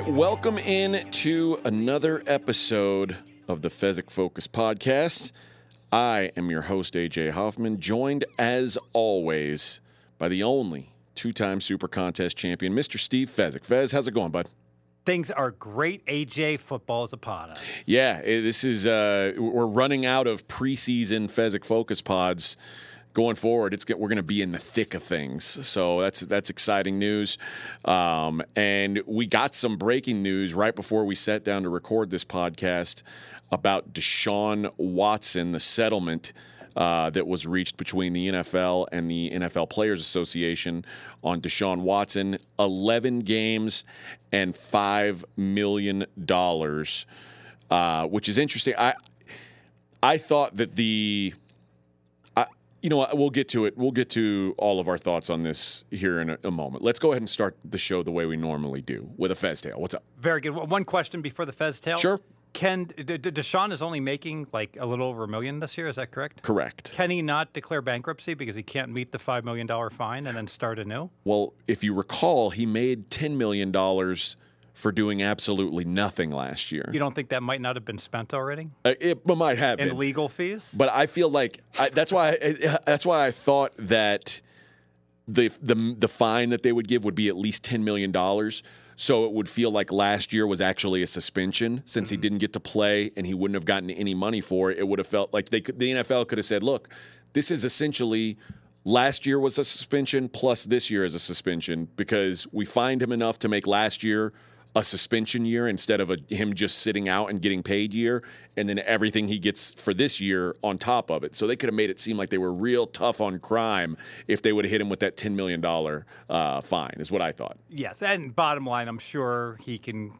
right, welcome in to another episode of the Fezzik Focus Podcast. I am your host, A.J. Hoffman, joined as always by the only two-time Super Contest champion, Mr. Steve Fezzik. Fez, how's it going, bud? Things are great, AJ. Football is upon us. Yeah, this is we're running out of preseason Fezzik Focus pods going forward. We're going to be in the thick of things, so that's exciting news. And we got some breaking news right before we sat down to record this podcast about Deshaun Watson, the settlement that was reached between the NFL and the NFL Players Association on Deshaun Watson, 11 games and $5 million, which is interesting. I thought that you know what, we'll get to it. We'll get to all of our thoughts on this here in a moment. Let's go ahead and start the show the way we normally do, with a Fez tale. What's up? Very good. One question before the Fez tale. Sure. Deshaun is only making like a little over $1 million this year. Is that correct? Correct. Can he not declare bankruptcy because he can't meet the $5 million fine and then start anew? Well, if you recall, he made $10 million for doing absolutely nothing last year. You don't think that might not have been spent already? It might have been. In legal fees? But I feel like that's why I thought that the fine that they would give would be at least $10 million. So it would feel like last year was actually a suspension since he didn't get to play and he wouldn't have gotten any money for it. It would have felt like the NFL could have said, look, this is essentially last year was a suspension plus this year is a suspension because we fined him enough to make last year a suspension year instead of him just sitting out and getting paid year, and then everything he gets for this year on top of it. So they could have made it seem like they were real tough on crime if they would have hit him with that $10 million fine, is what I thought. Yes, and bottom line, I'm sure he can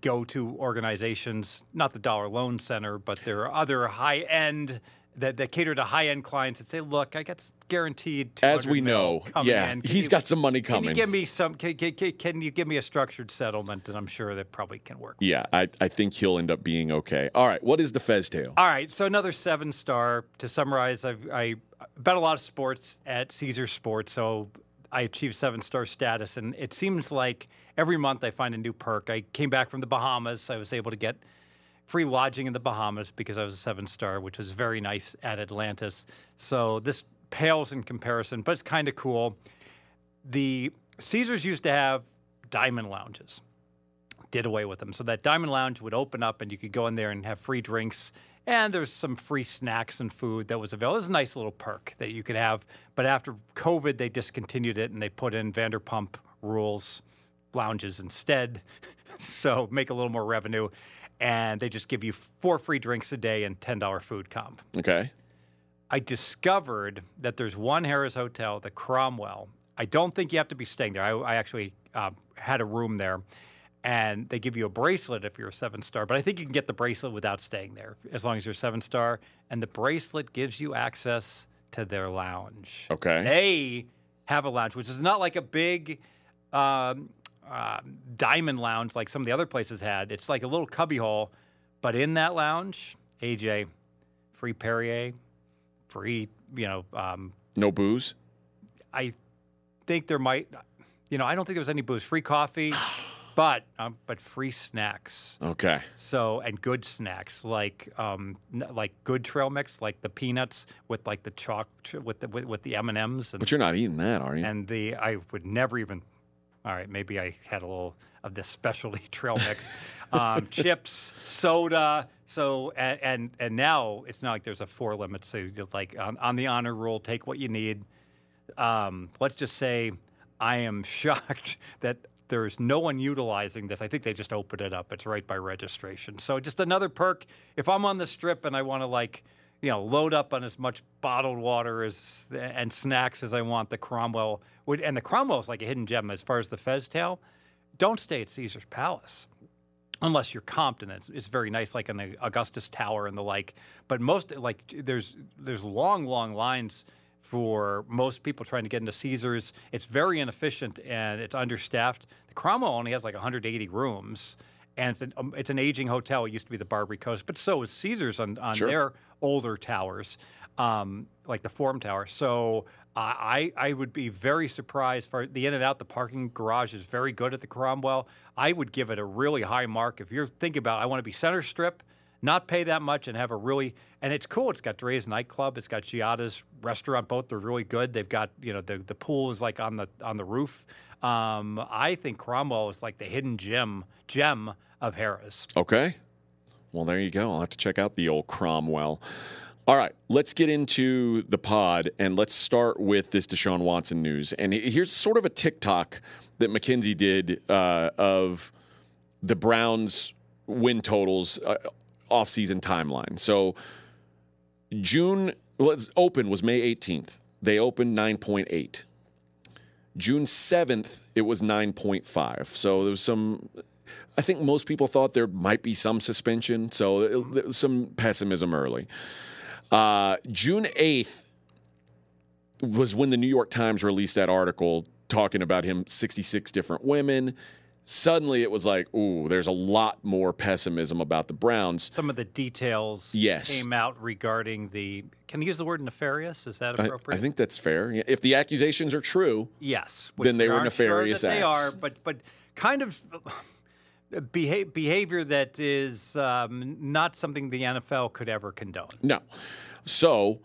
go to organizations, not the Dollar Loan Center, but there are other high-end that cater to high-end clients and say, look, I got guaranteed $200 as we know, yeah, he's got some money coming. Can you give me a structured settlement? And I'm sure that probably can work. Yeah, I think he'll end up being okay. All right, what is the Fez tale? All right, so another 7-star. To summarize, I bet a lot of sports at Caesars Sports, so I achieved 7-star status. And it seems like every month I find a new perk. I came back from the Bahamas. So I was able to get free lodging in the Bahamas because I was a 7-star, which was very nice at Atlantis. So this pales in comparison, but it's kind of cool. The Caesars used to have diamond lounges. Did away with them. So that diamond lounge would open up, and you could go in there and have free drinks. And there's some free snacks and food that was available. It was a nice little perk that you could have. But after COVID, they discontinued it, and they put in Vanderpump Rules lounges instead. So make a little more revenue. And they just give you 4 free drinks a day and $10 food comp. Okay. I discovered that there's one Harrah's Hotel, the Cromwell. I don't think you have to be staying there. I actually had a room there, and they give you a bracelet if you're a 7-star. But I think you can get the bracelet without staying there, as long as you're a 7-star. And the bracelet gives you access to their lounge. Okay. They have a lounge, which is not like a big diamond lounge like some of the other places had. It's like a little cubbyhole, but in that lounge, AJ, free Perrier, free, no booze. I think there might, I don't think there was any booze. Free coffee, but free snacks. Okay. So, and good snacks like good trail mix, like the peanuts with like the chocolate with the M&Ms. But you're not eating that, are you? And I would never even. All right, maybe I had a little of this specialty trail mix, chips, soda. So and now it's not like there's a 4 limit. So like on the honor roll, take what you need. Let's just say I am shocked that there's no one utilizing this. I think they just opened it up. It's right by registration. So just another perk. If I'm on the Strip and I want to load up on as much bottled water and snacks as I want, the Cromwell would. And the Cromwell is like a hidden gem as far as the Fez tale. Don't stay at Caesar's Palace unless you're comped, and it's very nice, like in the Augustus Tower and the like. But most, like, there's long lines for most people trying to get into Caesar's. It's very inefficient and it's understaffed. The Cromwell only has like 180 rooms. And it's an aging hotel. It used to be the Barbary Coast, but so is Caesars on their older towers, like the Forum Tower. So I would be very surprised for the in and out. The parking garage is very good at the Cromwell. I would give it a really high mark. If you're thinking about, I want to be center strip, not pay that much and have a really, and it's cool. It's got Dre's nightclub. It's got Giada's restaurant. Both are really good. They've got, you know, the pool is like on the roof. I think Cromwell is like the hidden gem of Harrah's. Okay. Well, there you go. I'll have to check out the old Cromwell. All right, let's get into the pod, and let's start with this Deshaun Watson news. And here's sort of a TikTok that McKenzie did of the Browns' win totals offseason timeline. So June was May 18th. They opened 9.8. June 7th, it was 9.5. So there was some... I think most people thought there might be some suspension, so some pessimism early. June 8th was when the New York Times released that article talking about him, 66 different women. Suddenly it was like, ooh, there's a lot more pessimism about the Browns. Some of the details came out regarding the – can you use the word nefarious? Is that appropriate? I think that's fair. If the accusations are true, yes, then they were nefarious acts. They are, but kind of – behavior that is not something the NFL could ever condone. No. So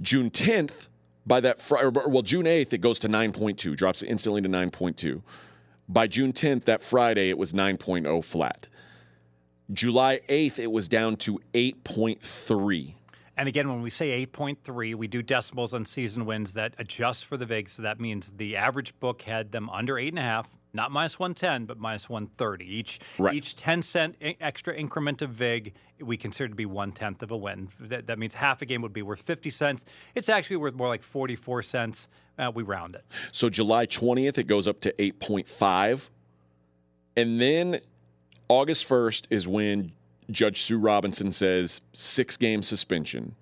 June 10th, by that June 8th, it goes to 9.2, drops instantly to 9.2. By June 10th, that Friday, it was 9.0 flat. July 8th, it was down to 8.3. And again, when we say 8.3, we do decimals on season wins that adjust for the vig. So that means the average book had them under 8.5. Not minus 110, but minus 130. Each 10-cent extra increment of VIG we consider to be 1/10 of a win. That means half a game would be worth 50 cents. It's actually worth more like 44 cents. We round it. So July 20th, it goes up to 8.5. And then August 1st is when Judge Sue Robinson says 6-game suspension,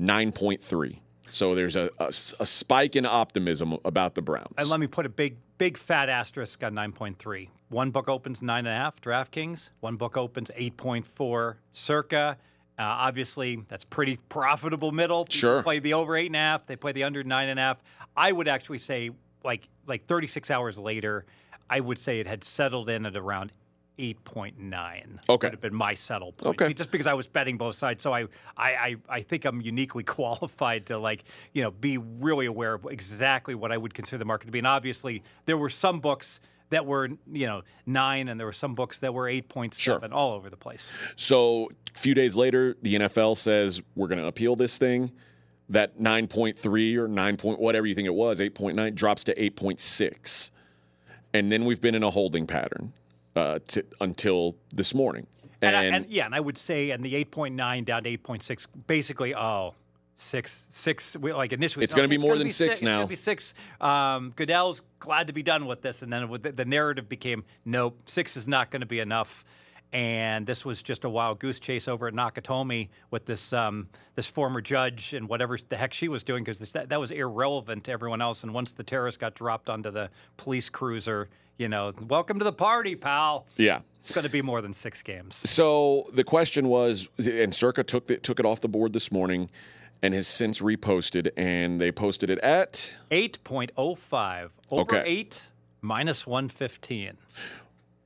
9.3. So there's a spike in optimism about the Browns. And let me put a big fat asterisk on 9.3. One book opens 9.5, DraftKings. One book opens 8.4, Circa. Obviously, that's pretty profitable middle. People play the over 8.5. They play the under 9.5. I would actually say, like 36 hours later, I would say it had settled in at around 8.9 would have been my settle point. Okay. Just because I was betting both sides. So I think I'm uniquely qualified to be really aware of exactly what I would consider the market to be. And obviously there were some books that were 9 and there were some books that were 8.7 all over the place. So a few days later, the NFL says we're going to appeal this thing. That 9.3 or 9 point whatever you think it was, 8.9 drops to 8.6. And then we've been in a holding pattern. Until this morning. And I would say, and the 8.9 down to 8.6, basically, six. Initially, it's going to be more than six now. It's going to be six. Goodell's glad to be done with this, and then the narrative became, nope, six is not going to be enough. And this was just a wild goose chase over at Nakatomi with this this former judge and whatever the heck she was doing, because that was irrelevant to everyone else. And once the terrorist got dropped onto the police cruiser, welcome to the party, pal. Yeah. It's going to be more than 6 games. So the question was, and Circa took it off the board this morning and has since reposted, and they posted it at? 8.05. Over 8, minus 115.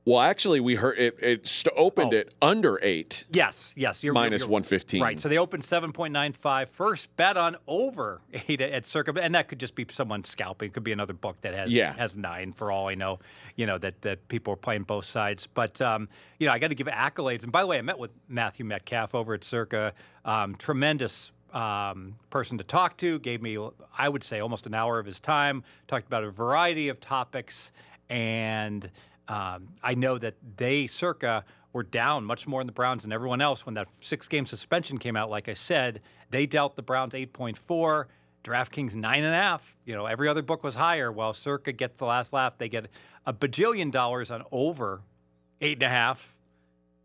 Well, actually, we heard it opened it under 8. Yes. Minus 115. Right, so they opened 7.95. First bet on over 8 at Circa, and that could just be someone scalping. It could be another book that has 9 for all I know, that people are playing both sides. But, I got to give accolades. And by the way, I met with Matthew Metcalf over at Circa. Tremendous person to talk to. Gave me, I would say, almost an hour of his time. Talked about a variety of topics and... I know that they, Circa, were down much more in the Browns than everyone else when that 6-game suspension came out. Like I said, they dealt the Browns 8.4, DraftKings 9.5. Every other book was higher. While Circa gets the last laugh, they get a bajillion dollars on over 8.5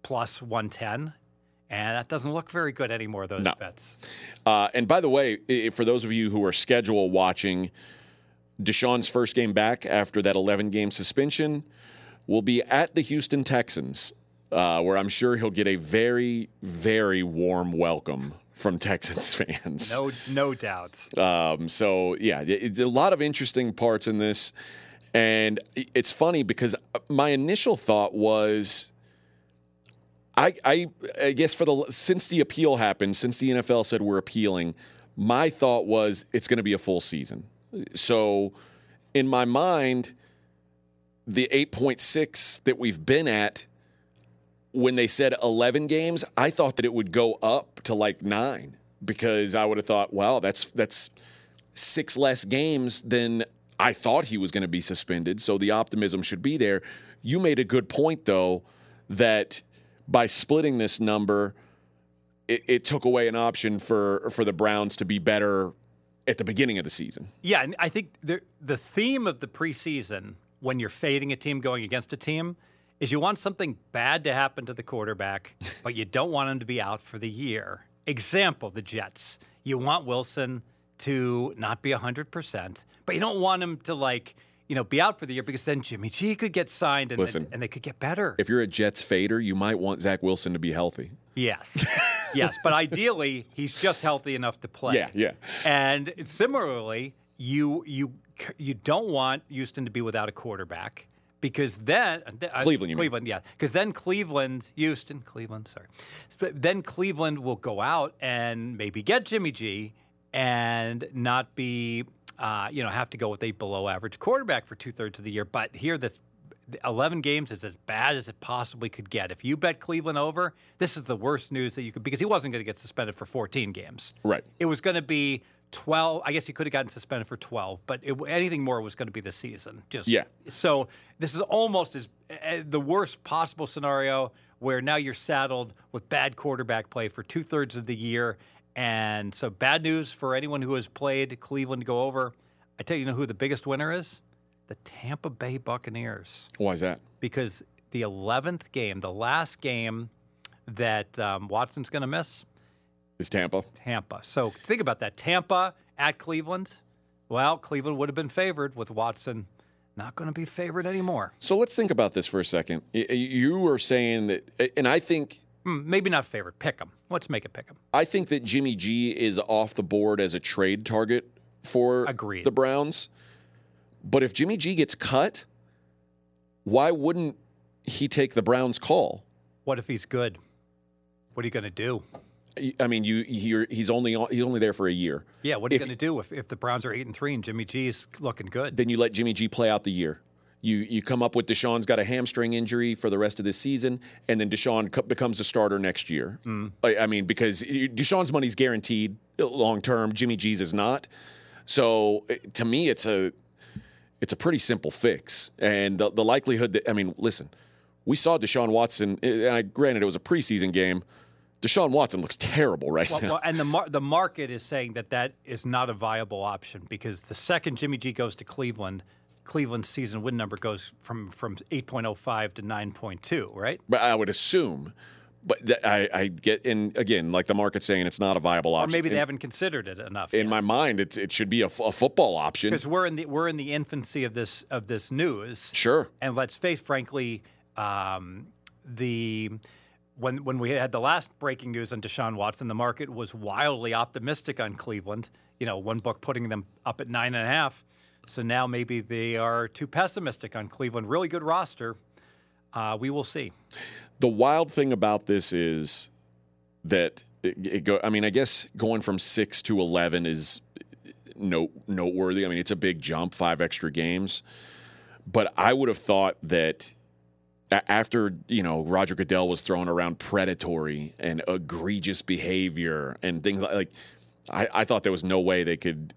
plus 110. And that doesn't look very good anymore, those bets. And by the way, for those of you who are schedule watching, Deshaun's first game back after that 11-game suspension will be at the Houston Texans where I'm sure he'll get a very, very warm welcome from Texans fans. No doubt. So, yeah, a lot of interesting parts in this. And it's funny because my initial thought was, I guess since the appeal happened, since the NFL said we're appealing, my thought was it's going to be a full season. So in my mind, the 8.6 that we've been at, when they said 11 games, I thought that it would go up to like 9 because I would have thought, well, that's 6 less games than I thought he was going to be suspended. So the optimism should be there. You made a good point, though, that by splitting this number, it took away an option for the Browns to be better at the beginning of the season. Yeah, and I think the theme of the preseason when you're fading a team going against a team is you want something bad to happen to the quarterback, but you don't want him to be out for the year. Example, the Jets. You want Wilson to not be 100%, but you don't want him to, like, be out for the year because then Jimmy G could get signed and they could get better. If you're a Jets fader, you might want Zach Wilson to be healthy. Yes. Yes. But ideally, he's just healthy enough to play. Yeah. Yeah. And similarly, you don't want Houston to be without a quarterback because then Cleveland, yeah, because then Cleveland will go out and maybe get Jimmy G and not be, have to go with a below-average quarterback for 2/3 of the year. But here, this 11 games is as bad as it possibly could get. If you bet Cleveland over, this is the worst news that you could, because he wasn't going to get suspended for 14 games. Right. It was going to be 12. I guess he could have gotten suspended for 12, but anything more was going to be the season. Just, yeah. So this is almost the worst possible scenario where now you're saddled with bad quarterback play for 2/3 of the year. And so bad news for anyone who has played Cleveland to go over. I tell you, who the biggest winner is? The Tampa Bay Buccaneers. Why is that? Because the 11th game, the last game that Watson's going to miss, is Tampa. So think about that. Tampa at Cleveland. Well, Cleveland would have been favored with Watson. Not going to be favored anymore. So let's think about this for a second. You were saying that, and I think, maybe not favorite. Pick him. Let's make it pick him. I think that Jimmy G is off the board as a trade target for the Browns. But if Jimmy G gets cut, why wouldn't he take the Browns' call? What if he's good? What are you going to do? I mean, he's only there for a year. Yeah, what are you going to do if the Browns are 8-3 and Jimmy G's looking good? Then you let Jimmy G play out the year. You come up with Deshaun's got a hamstring injury for the rest of this season, and then Deshaun becomes a starter next year. Mm. I mean, because Deshaun's money's guaranteed long-term. Jimmy G's is not. So, to me, it's a pretty simple fix. And the likelihood that, I mean, listen, we saw Deshaun Watson, and granted it was a preseason game, Deshaun Watson looks terrible right now. Well, and the market is saying that is not a viable option because the second Jimmy G goes to Cleveland, Cleveland's season win number goes from 8.05 to 9.2, right? But I would assume. But I get, and again, like the market's saying, it's not a viable option. Or maybe they haven't considered it enough. In my mind, it should be a football option because we're in the infancy of this news. Sure. And let's face, frankly, when we had the last breaking news on Deshaun Watson, the market was wildly optimistic on Cleveland. One book putting them up at 9.5. So now maybe they are too pessimistic on Cleveland. Really good roster. We will see. The wild thing about this is that I guess going from 6 to 11 is noteworthy. I mean, it's a big jump, 5 extra games. But I would have thought that after, Roger Goodell was throwing around predatory and egregious behavior and things like I thought there was no way they could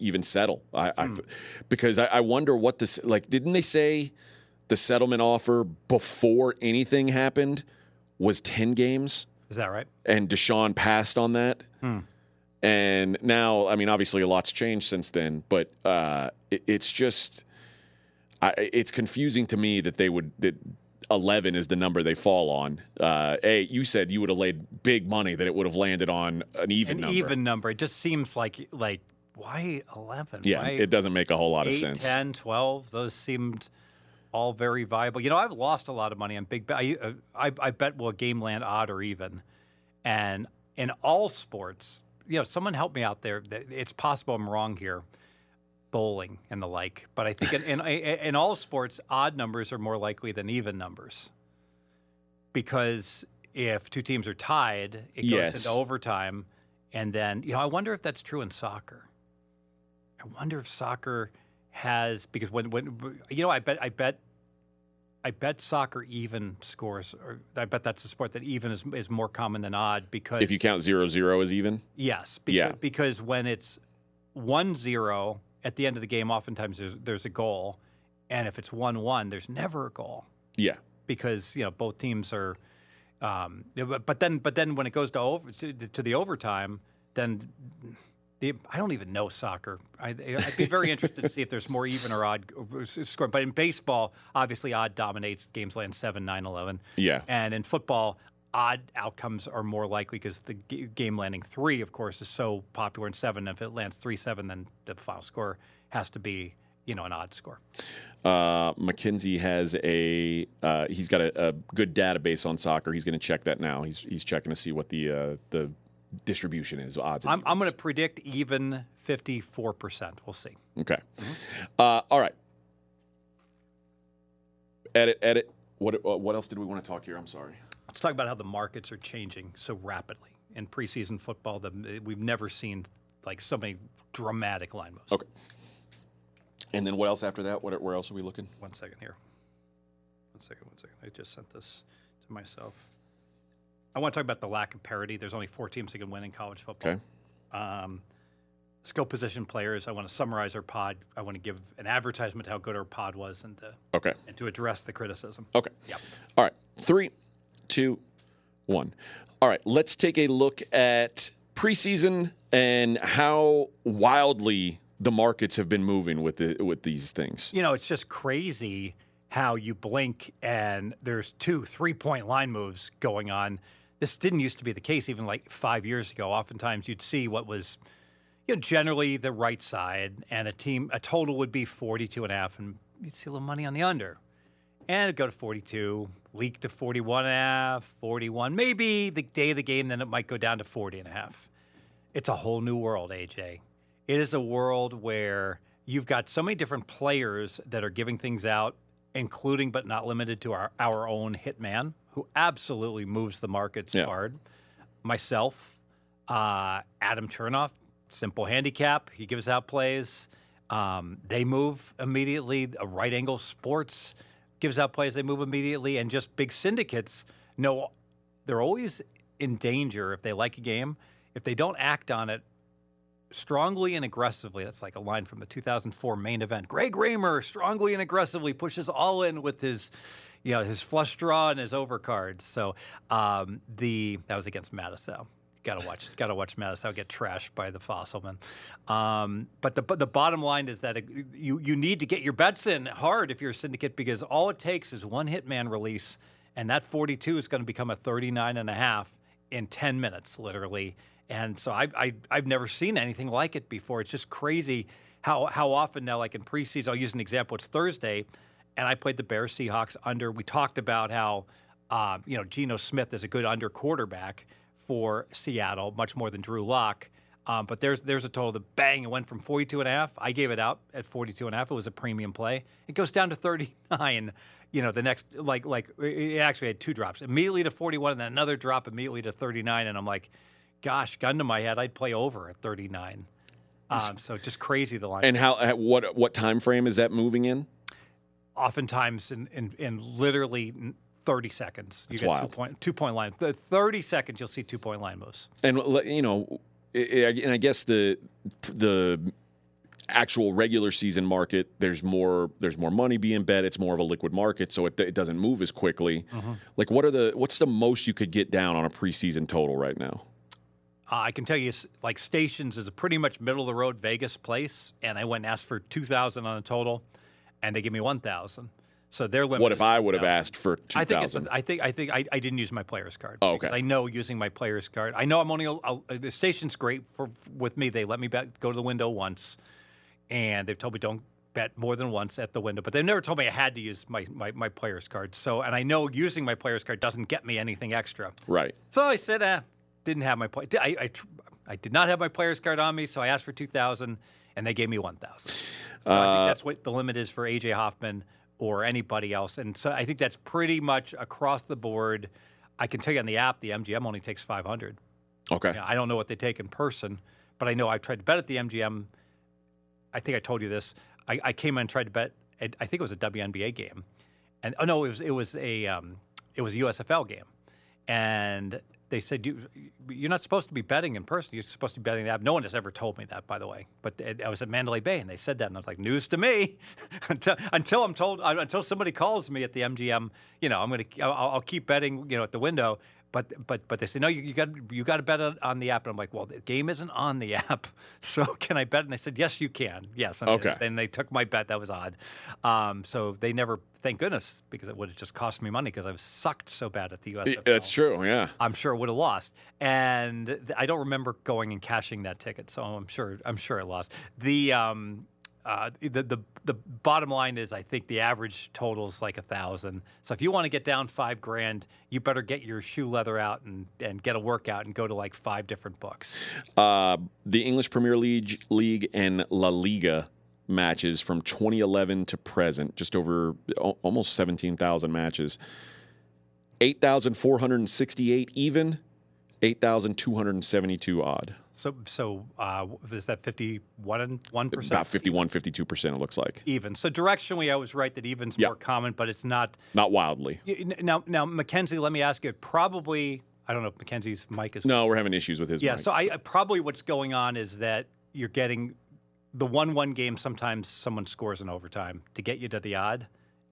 even settle. Because I wonder what this, like, didn't they say the settlement offer before anything happened was 10 games? Is that right? And Deshaun passed on that. And now, I mean, obviously a lot's changed since then, but it's just, it's confusing to me that they would, that 11 is the number they fall on. You said you would have laid big money that it would have landed on an even number. An even number. It just seems like why 11? Yeah, why it doesn't make a whole lot of sense. 10, 12, those seemed all very viable. You know, I've lost a lot of money on big bet. I bet will a game land odd or even. And in all sports, you know, someone help me out there. It's possible I'm wrong here. Bowling and the like. But I think in all sports, odd numbers are more likely than even numbers. Because if two teams are tied, it goes into overtime. And then, you know, I wonder if that's true in soccer. I wonder if soccer has, because when you know, I bet soccer even scores, or I bet that's the sport that even is more common than odd, because if you count 0-0 as even, because when it's 1-0 at the end of the game, oftentimes there's a goal, and if it's 1-1, there's never a goal. Yeah, because you know both teams are. But then when it goes to the overtime, then. I don't even know soccer. I'd be very interested to see if there's more even or odd scoring. But in baseball, obviously, odd dominates games land 7, 9, 11. Yeah. And in football, odd outcomes are more likely because the game landing 3, of course, is so popular in 7. If it lands 3-7, then the final score has to be, you know, an odd score. McKenzie has he's got a good database on soccer. He's going to check that now. He's checking to see what the distribution is, odds. I'm going to predict even 54%. We'll see. Okay. Mm-hmm. All right. Edit. What else did we want to talk here? I'm sorry. Let's talk about how the markets are changing so rapidly in preseason football. We've never seen like so many dramatic line moves. Okay. And then what else after that? Where else are we looking? One second here. One second. I just sent this to myself. I want to talk about the lack of parity. There's only 4 teams that can win in college football. Okay. Skill position players. I want to summarize our pod. I want to give an advertisement to how good our pod was and to address the criticism. Okay. Yep. All right. 3, 2, 1. All right. Let's take a look at preseason and how wildly the markets have been moving with these things. You know, it's just crazy how you blink and there's 2 3-point line moves going on. This didn't used to be the case even like 5 years ago. Oftentimes you'd see what was, you know, generally the right side, and a total would be 42.5, and you'd see a little money on the under. And it'd go to 42, leak to 41.5, 41. Maybe the day of the game, then it might go down to 40.5. It's a whole new world, AJ. It is a world where you've got so many different players that are giving things out, including but not limited to our own hitman, who absolutely moves the markets hard. Myself, Adam Chernoff, simple handicap. He gives out plays. They move immediately. Right Angle Sports gives out plays. They move immediately. And just big syndicates know they're always in danger if they like a game. If they don't act on it strongly and aggressively, that's like a line from the 2004 Main Event. Greg Raymer strongly and aggressively pushes all in with his, you know, his flush draw and his overcards. So that was against Mattisau. Got to watch Mattisau get trashed by the Fossilman. But the bottom line is that you need to get your bets in hard if you're a syndicate, because all it takes is one hitman release, and that 42 is going to become a 39.5 in 10 minutes, literally. And so I've never seen anything like it before. It's just crazy how often now, like in preseason, I'll use an example. It's Thursday, and I played the Bears-Seahawks under. We talked about how, you know, Geno Smith is a good under quarterback for Seattle, much more than Drew Lock. But there's a total that, bang, it went from 42.5. I gave it out at 42.5. It was a premium play. It goes down to 39. You know, the next, like it actually had 2 drops. Immediately to 41, and then another drop immediately to 39. And I'm like, gosh, gun to my head, I'd play over at 39. So just crazy, the line. And how what time frame is that moving in? Oftentimes in literally 30 seconds. You get 2-point line. 30 seconds, you'll see 2-point line moves. And, you know, and I guess the actual regular season market, there's more money being bet. It's more of a liquid market, so it doesn't move as quickly. Mm-hmm. Like, what's the most you could get down on a preseason total right now? I can tell you, like, Stations is a pretty much middle-of-the-road Vegas place, and I went and asked for 2,000 on a total, and they give me 1,000. So they're limited. What if I would have asked for 2,000? I didn't use my player's card. Oh, okay. I know using my player's card. I know I'm only the Station's great with me. They let me back, go to the window once, and they've told me don't bet more than once at the window, but they've never told me I had to use my player's card. So, and I know using my player's card doesn't get me anything extra. Right. So I said, didn't have my play. I did not have my player's card on me, so I asked for $2,000, and they gave me $1,000. So I think that's what the limit is for A.J. Hoffman or anybody else. And so I think that's pretty much across the board. I can tell you on the app, the MGM only takes $500. Okay. Now, I don't know what they take in person, but I know I've tried to bet at the MGM. I think I told you this. I came in and tried to bet. I think it was a WNBA game, and it was a USFL game, and they said you're not supposed to be betting in person. You're supposed to be betting the app. No one has ever told me that, by the way. But I was at Mandalay Bay, and they said that, and I was like, news to me. until I'm told, until somebody calls me at the MGM, I'll keep betting, at the window. But they say, no, you got to bet on the app. And I'm like, well, the game isn't on the app, so can I bet? And they said, yes, you can. Yes. And okay. Then they took my bet. That was odd. So they never, thank goodness, because it would have just cost me money because I was sucked so bad at the USFL. That's true, yeah. I'm sure would have lost. And I don't remember going and cashing that ticket, so I'm sure I lost. The bottom line is I think the average total is like 1,000. So if you want to get down $5,000, you better get your shoe leather out and get a workout and go to like 5 different books. The English Premier League and La Liga matches from 2011 to present, just over almost 17,000 matches. 8,468 even, 8,272 odd. So is that 51%? About 51, 52% it looks like. Even. So directionally I was right that even's more common, but it's not... Not wildly. Now, McKenzie, let me ask you, probably... I don't know if McKenzie's mic is... No, we're having issues with his mic. Yeah, so I probably what's going on is that you're getting the 1-1 game, sometimes someone scores in overtime to get you to the odd,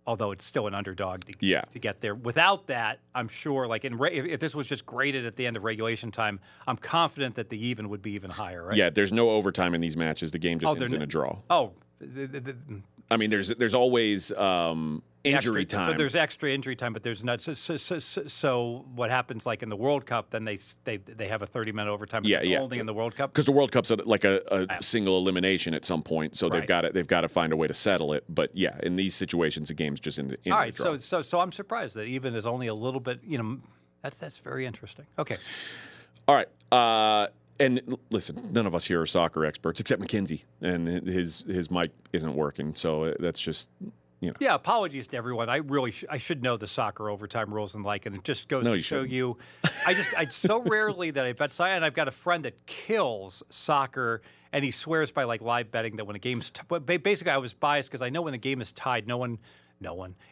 although it's still an underdog to get there. Without that, I'm sure, like if this was just graded at the end of regulation time, I'm confident that the even would be even higher, right? Yeah, there's no overtime in these matches. The game just ends in a draw. Oh. I mean, there's always injury time. So there's extra injury time, but there's not. So what happens, like in the World Cup, then they have a 30-minute overtime. But it's only in the World Cup, because the World Cup's like a single elimination at some point. So right. they've got to find a way to settle it. But yeah, in these situations, the game's just in the. All right, draw. So I'm surprised that even is only a little bit. That's very interesting. Okay. All right. And listen, none of us here are soccer experts except McKenzie, and his mic isn't working, so that's just Yeah, apologies to everyone. I really I should know the soccer overtime rules and like, and it just goes to show you. I so rarely that I bet. And I've got a friend that kills soccer, and he swears by like live betting that when a game's basically I was biased because I know when the game is tied, no one.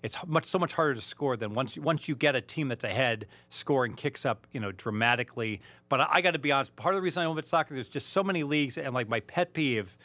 It's so much harder to score than once you get a team that's ahead, scoring kicks up, dramatically. But I got to be honest, part of the reason I don't bet soccer, there's just so many leagues, and like my pet peeve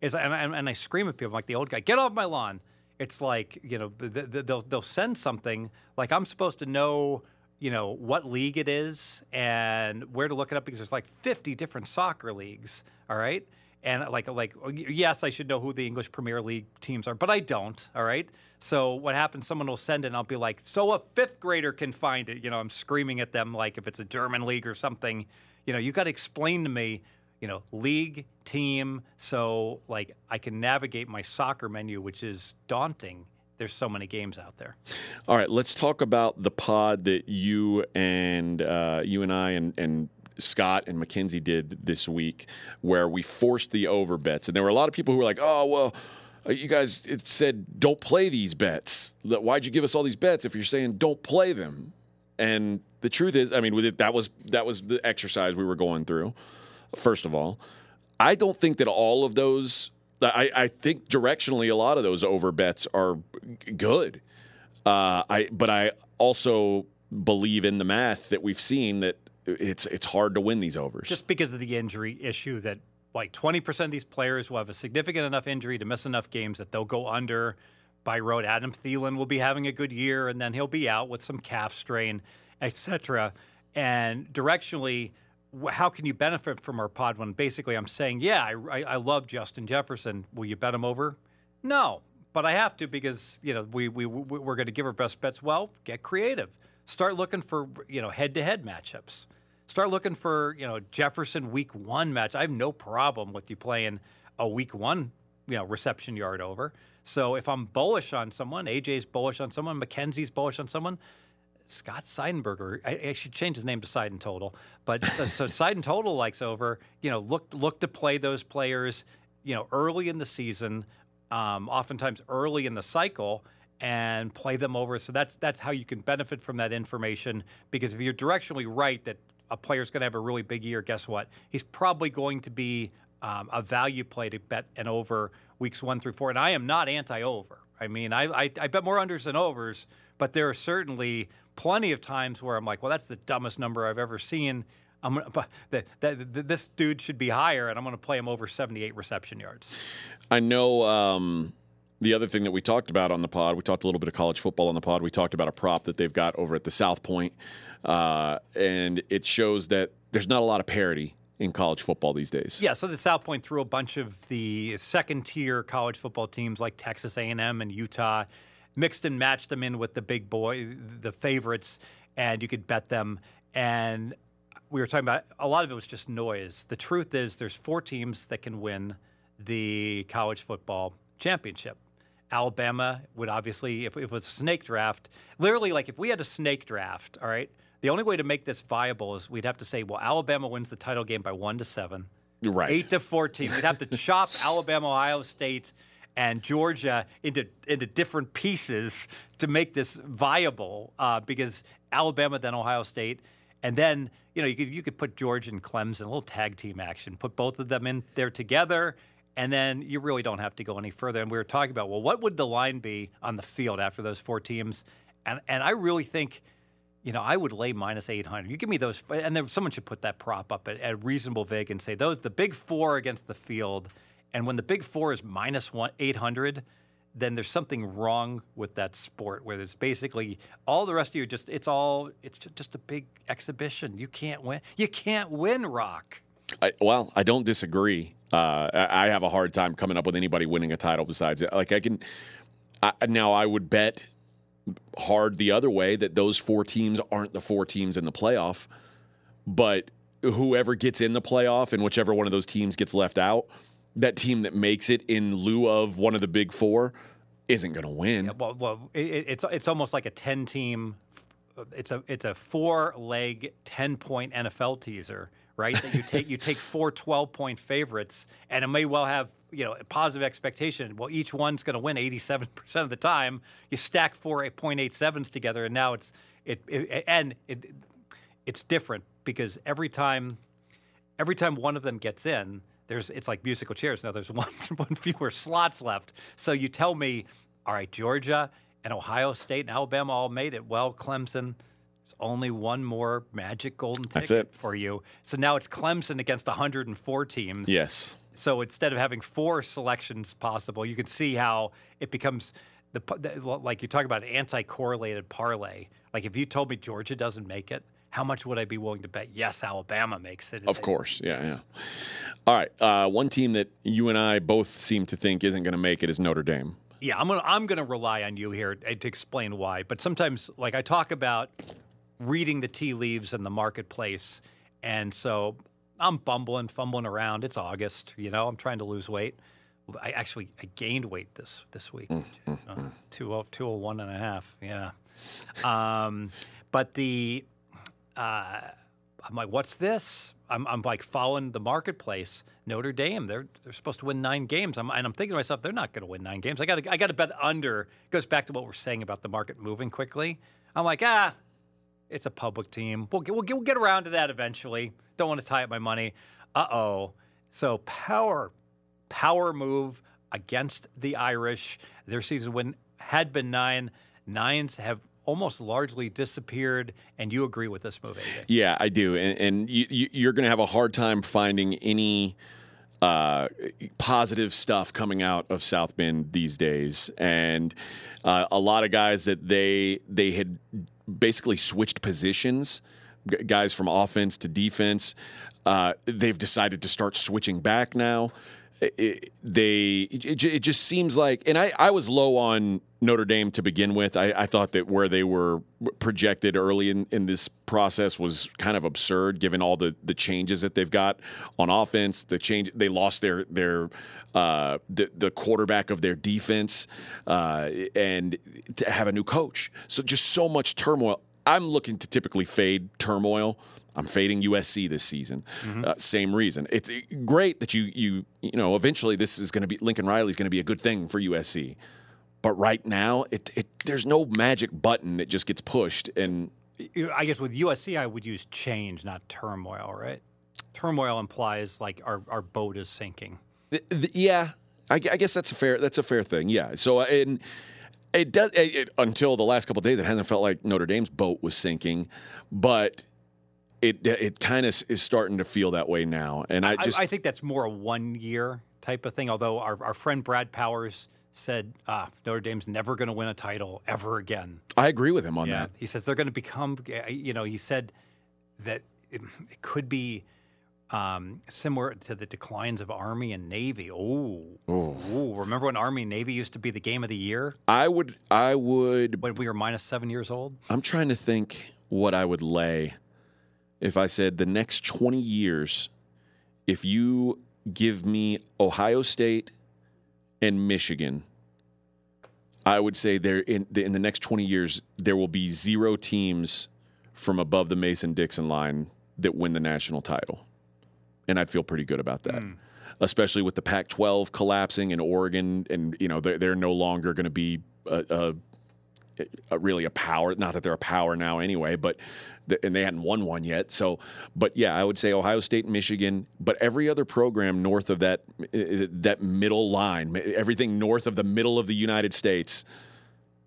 is, and I scream at people, I'm like the old guy, get off my lawn. It's like, they'll send something like I'm supposed to know, what league it is and where to look it up because there's like 50 different soccer leagues. All right. And like, yes, I should know who the English Premier League teams are, but I don't. All right. So what happens? Someone will send it, and I'll be like, so a 5th grader can find it. I'm screaming at them like if it's a German league or something. You got to explain to me, league, team, so like I can navigate my soccer menu, which is daunting. There's so many games out there. All right, let's talk about the pod that you and I and Scott and McKenzie did this week, where we forced the over bets. And there were a lot of people who were like, oh, well, you guys, it said don't play these bets. Why'd you give us all these bets if you're saying don't play them? And the truth is, I mean, with it, that was the exercise we were going through. First of all, I don't think that all of those, I think directionally a lot of those over bets are good. But I also believe in the math that we've seen that it's hard to win these overs. Just because of the injury issue that like 20% of these players will have a significant enough injury to miss enough games that they'll go under by road. Adam Thielen will be having a good year, and then he'll be out with some calf strain, etc. And directionally, how can you benefit from our pod when basically I'm saying, I love Justin Jefferson. Will you bet him over? No, but I have to because, we're going to give our best bets. Well, get creative. Start looking for, head-to-head matchups. Start looking for, Jefferson week 1 match. I have no problem with you playing a week 1 reception yard over. So if I'm bullish on someone, AJ's bullish on someone, McKenzie's bullish on someone, Scott Seidenberger, I should change his name to Seidentotal, but so Seidentotal likes over, look to play those players, early in the season, oftentimes early in the cycle, and play them over. So that's how you can benefit from that information, because if you're directionally right that a player's going to have a really big year, guess what? He's probably going to be a value play to bet an over weeks 1 through 4. And I am not anti-over. I mean, I bet more unders than overs, but there are certainly plenty of times where I'm like, well, that's the dumbest number I've ever seen. This dude should be higher, and I'm going to play him over 78 reception yards. I know the other thing that we talked about on the pod, we talked a little bit of college football on the pod. We talked about a prop that they've got over at the South Point, and it shows that there's not a lot of parity in college football these days. Yeah, so the South Point threw a bunch of the second-tier college football teams like Texas A&M and Utah, mixed and matched them in with the big boy, the favorites, and you could bet them. And we were talking about a lot of it was just noise. The truth is there's 4 teams that can win the college football championship. Alabama would obviously, if it was a snake draft, literally, like if we had a snake draft, all right, the only way to make this viable is we'd have to say, well, Alabama wins the title game by 1-7, right? 8-14. We'd have to chop Alabama, Ohio State, and Georgia into different pieces to make this viable, because Alabama, then Ohio State. And then, you could put Georgia and Clemson, a little tag team action, put both of them in there together, and then you really don't have to go any further. And we were talking about, well, what would the line be on the field after those 4 teams? And I really think, I would lay -800. You give me those, and then someone should put that prop up at a reasonable vig and say, the big 4 against the field. And when the big 4 is -800, then there's something wrong with that sport, where there's basically all the rest of you it's just a big exhibition. You can't win. You can't win, Rock. I don't disagree. I have a hard time coming up with anybody winning a title besides it. Like now I would bet hard the other way that those 4 teams aren't the 4 teams in the playoff, but whoever gets in the playoff and whichever one of those teams gets left out, that team that makes it in lieu of one of the big 4 isn't going to win. Yeah, well, it's almost like a 10-team. It's a 4-leg 10-point NFL teaser, right? That you take 4 12-point favorites, and it may well have a positive expectation. Well, each one's going to win 87% of the time. You stack 4.87s together, and now it's different, because every time one of them gets in, it's like musical chairs. Now there's one fewer slots left. So you tell me, all right, Georgia and Ohio State and Alabama all made it. Well, Clemson, there's only one more magic golden ticket for you. So now it's Clemson against 104 teams. Yes. So instead of having 4 selections possible, you can see how it becomes like you talk about an anti-correlated parlay. Like if you told me Georgia doesn't make it, how much would I be willing to bet? Yes, Alabama makes it. Of course. Yeah. All right. One team that you and I both seem to think isn't going to make it is Notre Dame. Yeah, I'm going to rely on you here to explain why. But sometimes, like, I talk about reading the tea leaves in the marketplace, and so I'm fumbling around. It's August, I'm trying to lose weight. I gained weight this week. 201 and a half. Yeah. But the I'm like, what's this? I'm like following the marketplace. Notre Dame, they're supposed to win 9 games. I'm thinking to myself, they're not going to win 9 games. I got to bet under. It goes back to what we're saying about the market moving quickly. I'm like, it's a public team. We'll get around to that eventually. Don't want to tie up my money. Uh-oh. So power move against the Irish. Their season win had been 9. 9s have almost largely disappeared, and you agree with this move, AJ. Yeah, I do. And you're going to have a hard time finding any positive stuff coming out of South Bend these days. And a lot of guys that they had basically switched positions, guys from offense to defense, they've decided to start switching back now. It just seems like, and I was low on Notre Dame to begin with. I thought that where they were projected early in this process was kind of absurd, given all the changes that they've got on offense. They lost their quarterback of their defense, and to have a new coach. So just so much turmoil. I'm looking to typically fade turmoil. I'm fading USC this season. Mm-hmm. Same reason. It's great that you know, eventually this is going to be, Lincoln Riley's going to be a good thing for USC. But right now, there's no magic button that just gets pushed. And I guess with USC, I would use change, not turmoil, right? Turmoil implies like our boat is sinking. Yeah, I guess that's a fair thing. Yeah. So and it does until the last couple of days, it hasn't felt like Notre Dame's boat was sinking, but. It kind of is starting to feel that way now, and I think that's more a 1 year type of thing. Although our friend Brad Powers said Notre Dame's never going to win a title ever again. I agree with him on that. He says they're going to become, you know, he said that it could be similar to the declines of Army and Navy. Oh, remember when Army and Navy used to be the game of the year? I would when we were -7 years old. I'm trying to think what I would lay. If I said the next 20 years, if you give me Ohio State and Michigan, I would say there in the next 20 years, there will be zero teams from above the Mason-Dixon line that win the national title. And I'd feel pretty good about that, especially with the Pac-12 collapsing and Oregon. And, you know, they're no longer going to be really a power. Not that they're a power now anyway, but and they hadn't won one yet. So, but yeah, I would say Ohio State and Michigan, but every other program north of that middle line, everything north of the middle of the United States,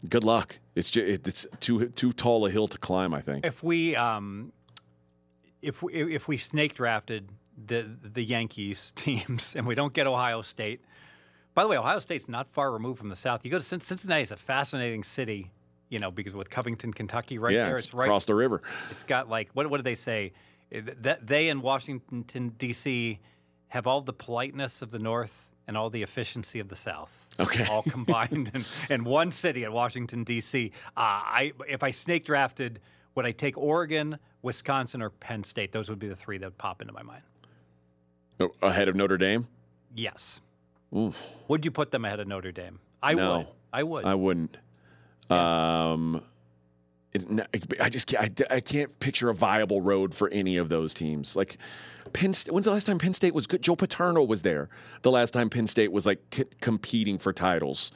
good luck. It's just, it's too tall a hill to climb, I think. If we if we snake drafted the Yankees teams and we don't get Ohio State. By the way, Ohio State's not far removed from the South. You go to Cincinnati, it's a fascinating city. You know, because with Covington, Kentucky, right there, it's right across the river. It's got like what do they say? That they in Washington D.C. have all the politeness of the North and all the efficiency of the South. Okay, all combined in one city at Washington D.C. If I snake drafted, would I take Oregon, Wisconsin, or Penn State? Those would be the three that would pop into my mind. Ahead of Notre Dame? Yes. Oof. Would you put them ahead of Notre Dame? I would. I wouldn't. Yeah. I can't picture a viable road for any of those teams. Like Penn State, when's the last time Penn State was good? Joe Paterno was there the last time Penn State was like competing for titles.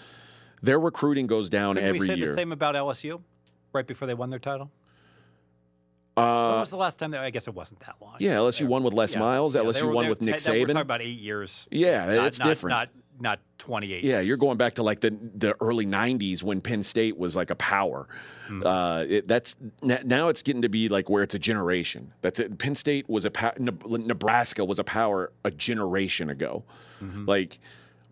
Their recruiting goes down every year. Did we say the same about LSU right before they won their title? When was the last time? I guess it wasn't that long. Yeah, LSU won with Les Miles. LSU won with Nick Saban. We're talking about 8 years. Yeah, it's different. Not 28. Yeah, you're going back to like the early 90s when Penn State was like a power. Mm-hmm. Now it's getting to be like where it's a generation. That's it. Penn State was a power. Nebraska was a power a generation ago. Mm-hmm. Like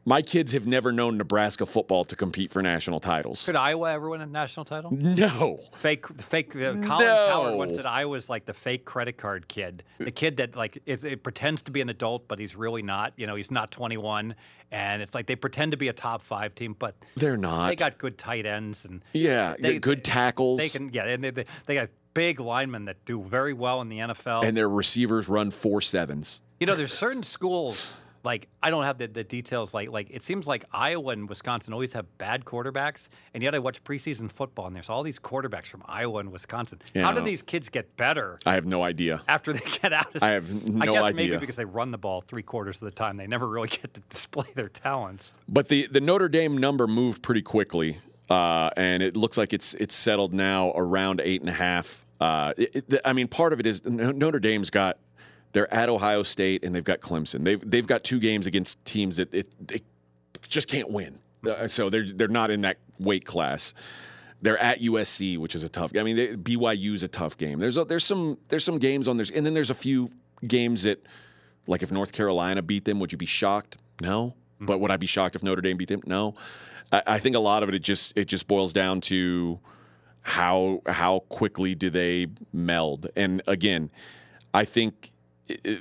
my kids have never known Nebraska football to compete for national titles. Could Iowa ever win a national title? No. Fake. Colin Coward once said Iowa's like the fake credit card kid, the kid that like it pretends to be an adult, but he's really not. You know, he's not 21, and it's like they pretend to be a top five team, but they're not. They got good tight ends and good tackles. They can and they got big linemen that do very well in the NFL, and their receivers run 4.7s. You know, there's certain schools. Like, I don't have the details. Like it seems like Iowa and Wisconsin always have bad quarterbacks, and yet I watch preseason football, and there's all these quarterbacks from Iowa and Wisconsin. Yeah, how do these kids get better? I have no idea. After they get out of I guess maybe because they run the ball three-quarters of the time. They never really get to display their talents. But the Notre Dame number moved pretty quickly, and it looks like it's settled now around 8.5. I mean, part of it is Notre Dame's got – they're at Ohio State and they've got Clemson. They've got two games against teams that they just can't win. So they're not in that weight class. They're at USC, which is a tough game. I mean, BYU's a tough game. There's some games on there, and then there's a few games that, like if North Carolina beat them, would you be shocked? No. Mm-hmm. But would I be shocked if Notre Dame beat them? No. I think a lot of it just boils down to how quickly do they meld. And again, I think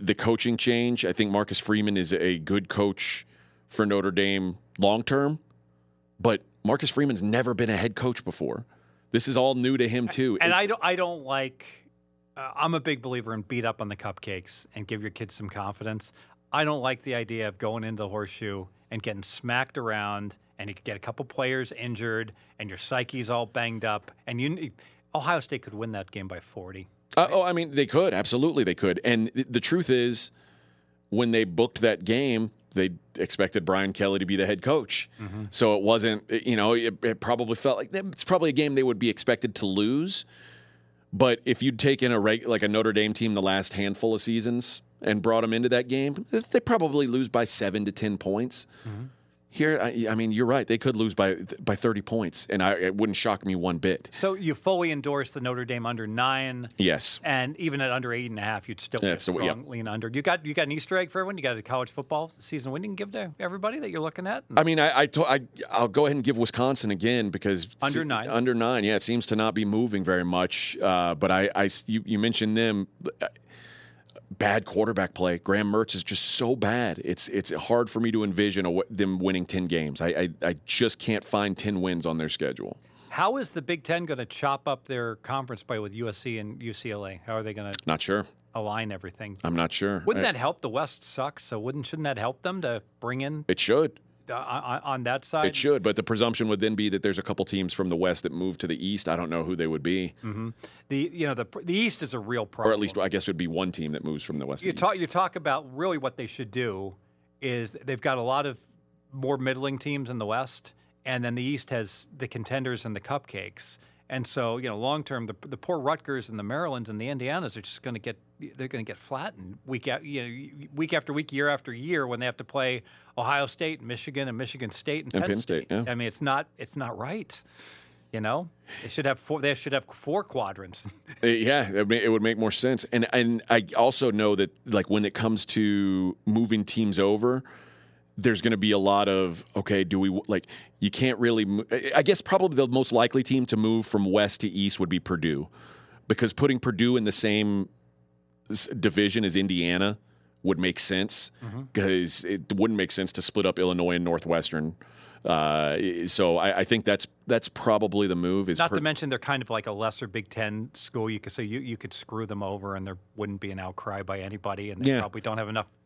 the coaching change. I think Marcus Freeman is a good coach for Notre Dame long term, but Marcus Freeman's never been a head coach before. This is all new to him too. And I don't like. I'm a big believer in beat up on the cupcakes and give your kids some confidence. I don't like the idea of going into the Horseshoe and getting smacked around, and you could get a couple players injured, and your psyche's all banged up, and Ohio State could win that game by 40. Right? I mean, they could. Absolutely, they could. And the truth is, when they booked that game, they expected Brian Kelly to be the head coach. Mm-hmm. So it wasn't, it probably felt like it's probably a game they would be expected to lose. But if you'd taken a Notre Dame team the last handful of seasons and brought them into that game, they probably lose by 7 to 10 points. Mm-hmm. Here, I mean, you're right. They could lose by 30 points, and it wouldn't shock me one bit. So you fully endorse the Notre Dame under 9. Yes. And even at under 8.5, you'd still lean under. You got an Easter egg for everyone? You got a college football season win you can give to everybody that you're looking at? I mean, I'll go ahead and give Wisconsin again because under 9. Under 9, yeah. It seems to not be moving very much. But you mentioned them. Bad quarterback play. Graham Mertz is just so bad. It's hard for me to envision them winning 10 games. I just can't find 10 wins on their schedule. How is the Big Ten going to chop up their conference play with USC and UCLA? How are they going to not sure align everything? I'm not sure. Wouldn't that help? The West sucks, so shouldn't that help them to bring in? It should. On that side? It should, but the presumption would then be that there's a couple teams from the West that move to the East. I don't know who they would be. Mm-hmm. The East is a real problem. Or at least I guess it would be one team that moves from the West to the East. You talk about really what they should do is they've got a lot of more middling teams in the West, and then the East has the contenders and the cupcakes. And so, long term, the poor Rutgers and the Marylands and the Indianas are just going to get flattened week after week, year after year, when they have to play Ohio State, Michigan, and Michigan State and Penn State. Yeah. I mean, it's not right. They should have four quadrants. Yeah, it would make more sense. And I also know that when it comes to moving teams over, there's going to be a lot of, you can't really – I guess probably the most likely team to move from West to East would be Purdue, because putting Purdue in the same division as Indiana would make sense, because it wouldn't make sense to split up Illinois and Northwestern. So I think that's probably the move. Is Not to mention they're kind of like a lesser Big Ten school. You could screw them over and there wouldn't be an outcry by anybody, and they probably don't have enough –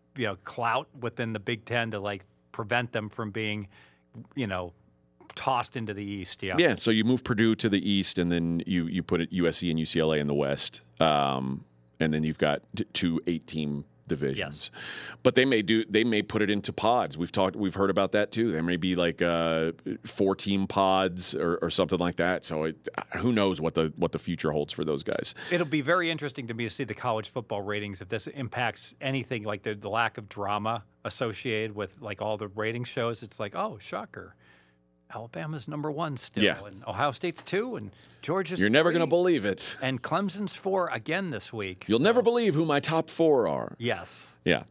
clout within the Big Ten to prevent them from being, tossed into the East. Yeah. Yeah. So you move Purdue to the East, and then you put it USC and UCLA in the West, and then you've got 2 8-team divisions. Yes. But they may put it into pods. We've heard about that too. There may be 4-team pods or something like that. So who knows what the future holds for those guys. It'll be very interesting to me to see the college football ratings, if this impacts anything, the lack of drama associated with all the rating shows. It's oh, shocker. Alabama's number 1 still, and Ohio State's 2, and Georgia's You're 3, never going to believe it. And Clemson's 4 again this week. You'll never believe who my top 4 are. Yes. Yeah.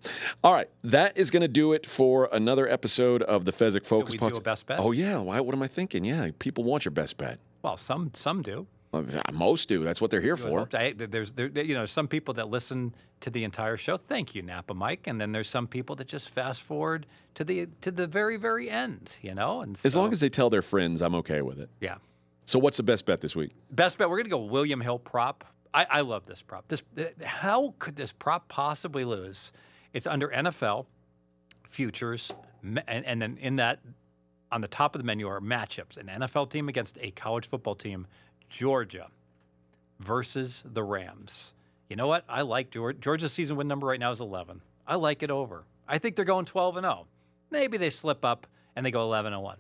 All right. That is going to do it for another episode of the Fezzik Focus Podcast. Do we do a best bet? Oh, yeah. Why? What am I thinking? Yeah, people want your best bet. Well, some do. Most do. That's what they're here for. There's some people that listen to the entire show. Thank you, Napa Mike. And then there's some people that just fast forward to the very, very end. And so, as long as they tell their friends, I'm okay with it. Yeah. So what's the best bet this week? Best bet, we're going to go William Hill prop. I love this prop. How could this prop possibly lose? It's under NFL futures, and then in that, on the top of the menu are matchups: an NFL team against a college football team. Georgia versus the Rams. You know what? I like Georgia. Georgia's season win number right now is 11. I like it over. I think they're going 12-0. Maybe they slip up and they go 11-1.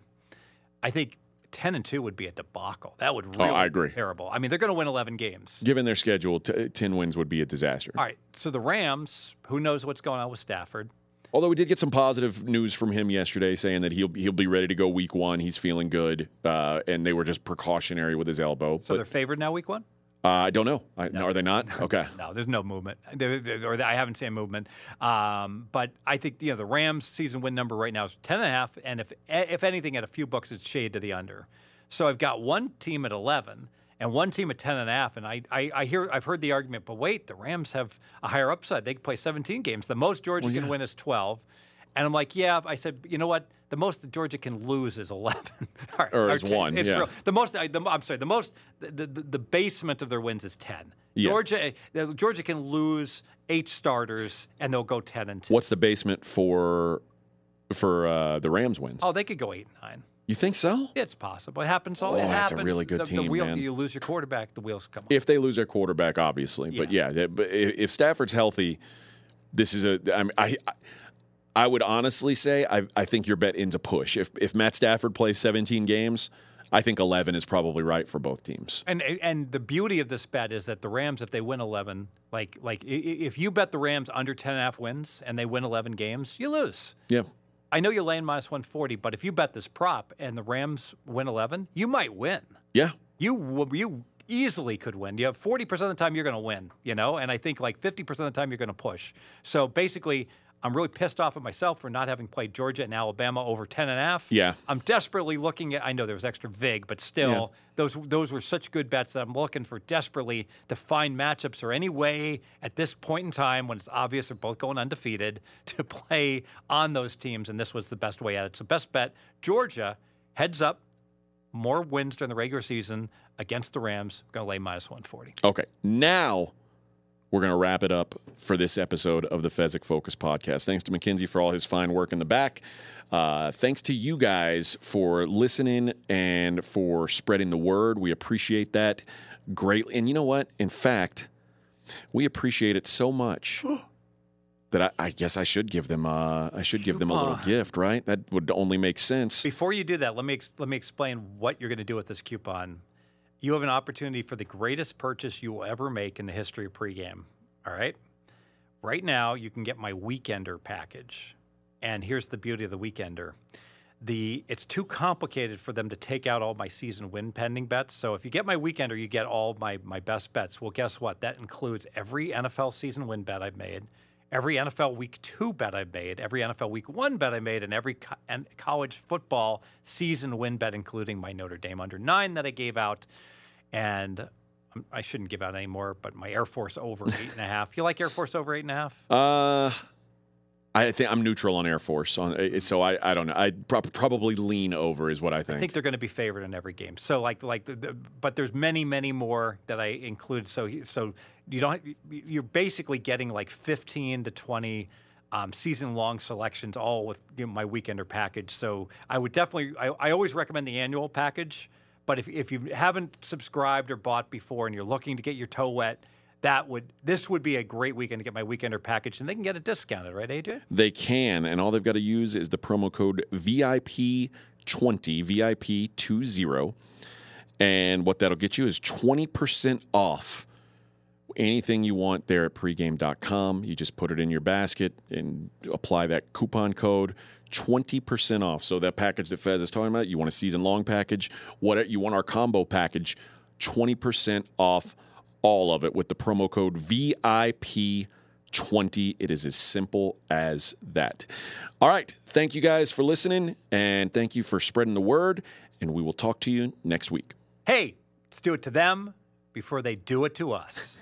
I think 10-2 would be a debacle. That would really be terrible. I mean, they're going to win 11 games. Given their schedule, 10 wins would be a disaster. All right. So the Rams, who knows what's going on with Stafford? Although we did get some positive news from him yesterday, saying that he'll be ready to go week 1. He's feeling good, and they were just precautionary with his elbow. So they're favored now week 1? I don't know. No. Are they not? Okay. No, there's no movement. I haven't seen movement. But I think the Rams' season win number right now is 10.5, and if anything, at a few bucks, it's shade to the under. So I've got one team at 11 and one team at 10.5, and I've heard the argument, but wait, the Rams have a higher upside. They can play 17 games. The most Georgia can win is 12, And I'm like, yeah. I said, you know what? The most that Georgia can lose is 11. or is 10, one. It's real. The most. I'm sorry. The most. The basement of their wins is 10. Yeah. Georgia can lose 8 starters and they'll go 10-2. What's the basement for the Rams wins? Oh, they could go 8-9. You think so? It's possible. It happens. It happens. That's a really good team, man. You lose your quarterback, the wheels come off. If they lose their quarterback, obviously. Yeah. But yeah, if Stafford's healthy, this is a. I mean, I would honestly say I think your bet ends a push. If Matt Stafford plays 17 games, I think 11 is probably right for both teams. And the beauty of this bet is that the Rams, if they win 11, like if you bet the Rams under 10.5 wins and they win 11 games, you lose. Yeah. I know you're laying -140, but if you bet this prop and the Rams win 11, you might win. Yeah. You easily could win. You have 40% of the time you're going to win, and I think like 50% of the time you're going to push. So basically, I'm really pissed off at myself for not having played Georgia and Alabama over 10.5. Yeah. I'm desperately looking at, I know there was extra vig, but still, those were such good bets that I'm looking for desperately to find matchups or any way at this point in time when it's obvious they're both going undefeated to play on those teams, and this was the best way at it. So best bet, Georgia, heads up, more wins during the regular season against the Rams. We're going to lay -140. Okay. Now we're going to wrap it up for this episode of the Fezzik Focus Podcast. Thanks to McKenzie for all his fine work in the back. Thanks to you guys for listening and for spreading the word. We appreciate that greatly. And you know what? In fact, we appreciate it so much that I guess I should give them a little gift, right? That would only make sense. Before you do that, let me explain what you're going to do with this coupon. You have an opportunity for the greatest purchase you will ever make in the history of pregame. All right? Right now, you can get my Weekender package. And here's the beauty of the Weekender. It's too complicated for them to take out all my season win pending bets. So if you get my Weekender, you get all my best bets. Well, guess what? That includes every NFL season win bet I've made, every NFL Week 2 bet I've made, every NFL Week 1 bet I made, and every college football season win bet, including my Notre Dame under 9 that I gave out. And I shouldn't give out any more, but my Air Force over 8.5. You like Air Force over 8.5? I think I'm neutral on Air Force, so I don't know. I'd probably lean over is what I think. I think they're going to be favored in every game. So but there's many, many more that I include. So you're basically getting like 15 to 20. Season-long selections, all with my Weekender package. So I would definitely, I always recommend the annual package. But if you haven't subscribed or bought before and you're looking to get your toe wet, this would be a great weekend to get my Weekender package, and they can get it discounted, right, AJ? They can, and all they've got to use is the promo code VIP20, VIP20, and what that'll get you is 20% off anything you want there at pregame.com. You just put it in your basket and apply that coupon code. 20% off. So that package that Fez is talking about, you want a season-long package, you want our combo package, 20% off all of it with the promo code VIP20. It is as simple as that. All right. Thank you guys for listening, and thank you for spreading the word, and we will talk to you next week. Hey, let's do it to them before they do it to us.